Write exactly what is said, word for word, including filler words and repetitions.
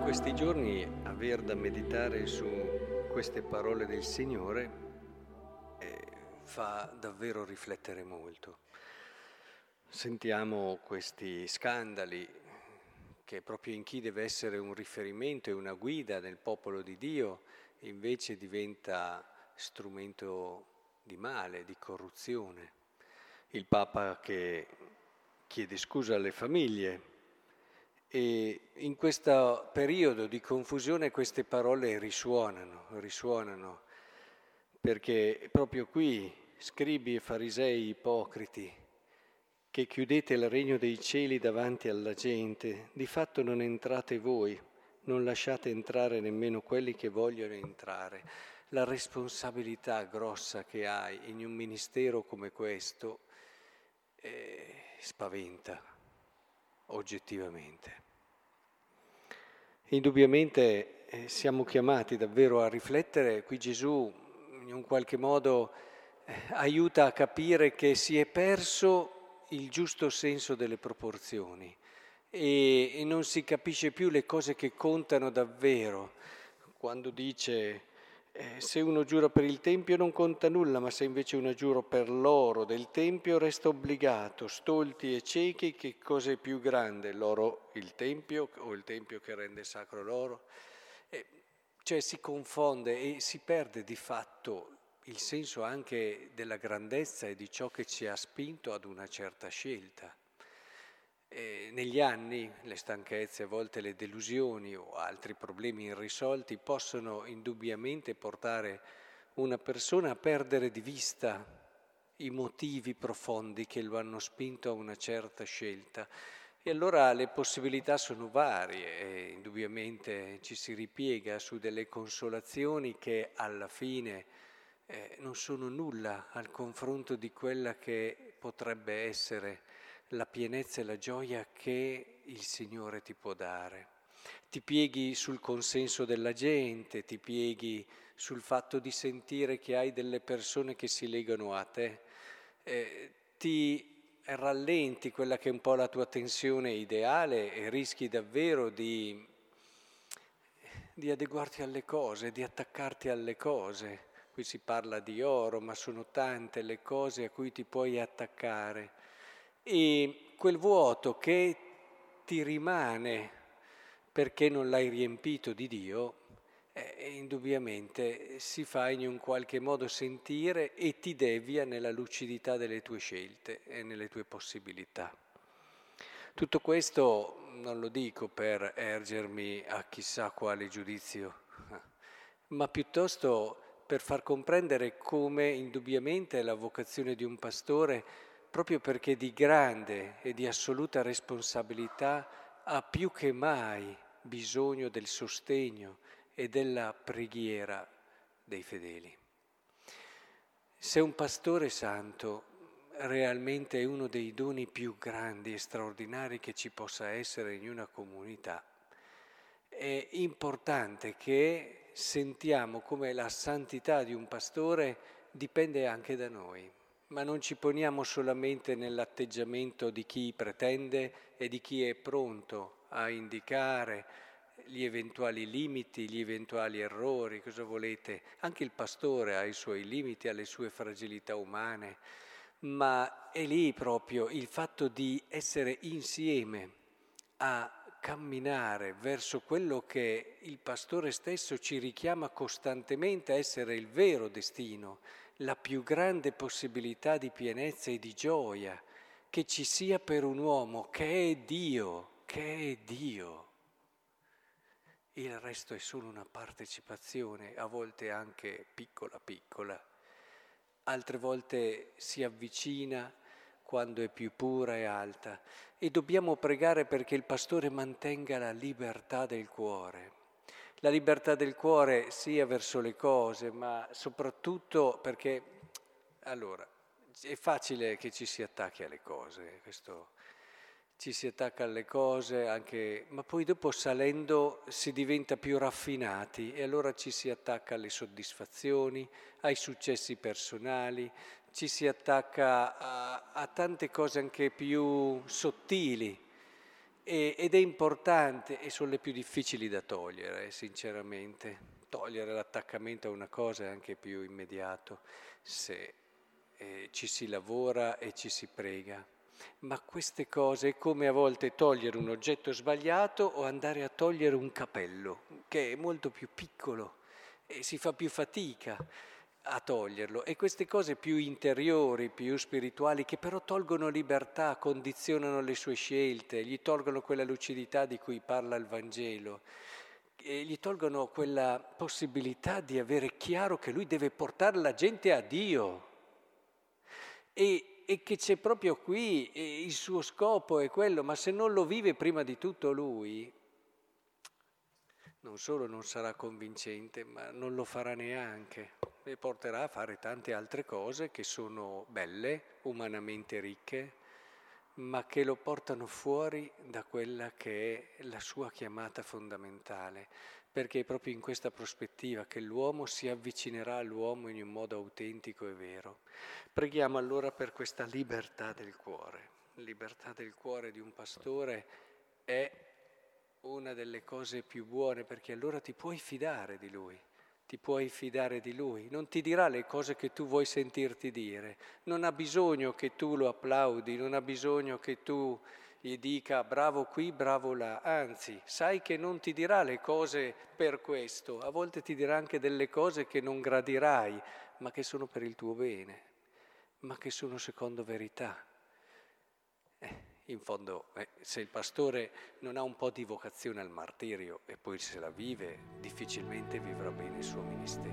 In questi giorni aver da meditare su queste parole del Signore eh, fa davvero riflettere molto. Sentiamo questi scandali che proprio in chi deve essere un riferimento e una guida nel popolo di Dio invece diventa strumento di male, di corruzione. Il Papa che chiede scusa alle famiglie. E in questo periodo di confusione queste parole risuonano, risuonano, perché proprio qui, scribi e farisei ipocriti, che chiudete il regno dei cieli davanti alla gente, di fatto non entrate voi, non lasciate entrare nemmeno quelli che vogliono entrare. La responsabilità grossa che hai in un ministero come questo eh, spaventa. Oggettivamente. Indubbiamente eh, siamo chiamati davvero a riflettere, qui Gesù in un qualche modo eh, aiuta a capire che si è perso il giusto senso delle proporzioni e, e non si capisce più le cose che contano davvero. Quando dice eh, se uno giura per il Tempio non conta nulla, ma se invece uno giura per l'oro del Tempio resta obbligato, stolti e ciechi, che cosa è più grande, l'oro, il Tempio o il Tempio che rende sacro l'oro? Eh, cioè si confonde e si perde di fatto il senso anche della grandezza e di ciò che ci ha spinto ad una certa scelta. Eh, negli anni le stanchezze, a volte le delusioni o altri problemi irrisolti possono indubbiamente portare una persona a perdere di vista i motivi profondi che lo hanno spinto a una certa scelta. E allora le possibilità sono varie e indubbiamente ci si ripiega su delle consolazioni che alla fine eh, non sono nulla al confronto di quella che potrebbe essere la pienezza e la gioia che il Signore ti può dare. Ti pieghi sul consenso della gente, ti pieghi sul fatto di sentire che hai delle persone che si legano a te, eh, ti rallenti quella che è un po' la tua tensione ideale e rischi davvero di, di adeguarti alle cose, di attaccarti alle cose. Qui si parla di oro, ma sono tante le cose a cui ti puoi attaccare. E quel vuoto che ti rimane perché non l'hai riempito di Dio, eh, indubbiamente si fa in un qualche modo sentire e ti devia nella lucidità delle tue scelte e nelle tue possibilità. Tutto questo non lo dico per ergermi a chissà quale giudizio, ma piuttosto per far comprendere come indubbiamente la vocazione di un pastore, proprio perché di grande e di assoluta responsabilità, ha più che mai bisogno del sostegno e della preghiera dei fedeli. Se un pastore santo realmente è uno dei doni più grandi e straordinari che ci possa essere in una comunità, è importante che sentiamo come la santità di un pastore dipende anche da noi. Ma non ci poniamo solamente nell'atteggiamento di chi pretende e di chi è pronto a indicare gli eventuali limiti, gli eventuali errori, cosa volete. Anche il pastore ha i suoi limiti, ha le sue fragilità umane, ma è lì proprio il fatto di essere insieme a camminare verso quello che il pastore stesso ci richiama costantemente a essere il vero destino, la più grande possibilità di pienezza e di gioia che ci sia per un uomo che è Dio, che è Dio. Il resto è solo una partecipazione, a volte anche piccola piccola, altre volte si avvicina quando è più pura e alta, e dobbiamo pregare perché il pastore mantenga la libertà del cuore. La libertà del cuore sia verso le cose, ma soprattutto perché, allora, è facile che ci si attacchi alle cose, questo, ci si attacca alle cose anche, ma poi dopo salendo si diventa più raffinati e allora ci si attacca alle soddisfazioni, ai successi personali, ci si attacca a, a tante cose anche più sottili. e, ed è importante, e sono le più difficili da togliere, sinceramente. Togliere l'attaccamento a una cosa è anche più immediato, se eh, ci si lavora e ci si prega. Ma queste cose è come a volte togliere un oggetto sbagliato o andare a togliere un capello, che è molto più piccolo e si fa più fatica a toglierlo. E queste cose più interiori, più spirituali, che però tolgono libertà, condizionano le sue scelte, gli tolgono quella lucidità di cui parla il Vangelo, e gli tolgono quella possibilità di avere chiaro che lui deve portare la gente a Dio e, e che c'è proprio qui, e il suo scopo è quello, ma se non lo vive prima di tutto lui, non solo non sarà convincente, ma non lo farà neanche, e porterà a fare tante altre cose che sono belle, umanamente ricche, ma che lo portano fuori da quella che è la sua chiamata fondamentale, perché è proprio in questa prospettiva che l'uomo si avvicinerà all'uomo in un modo autentico e vero. Preghiamo allora per questa libertà del cuore. Libertà del cuore di un pastore è una delle cose più buone, perché allora ti puoi fidare di lui. Ti puoi fidare di lui, non ti dirà le cose che tu vuoi sentirti dire, non ha bisogno che tu lo applaudi, non ha bisogno che tu gli dica bravo qui, bravo là, anzi, sai che non ti dirà le cose per questo, a volte ti dirà anche delle cose che non gradirai, ma che sono per il tuo bene, ma che sono secondo verità. Eh. In fondo, eh, se il pastore non ha un po' di vocazione al martirio e poi se la vive, difficilmente vivrà bene il suo ministero.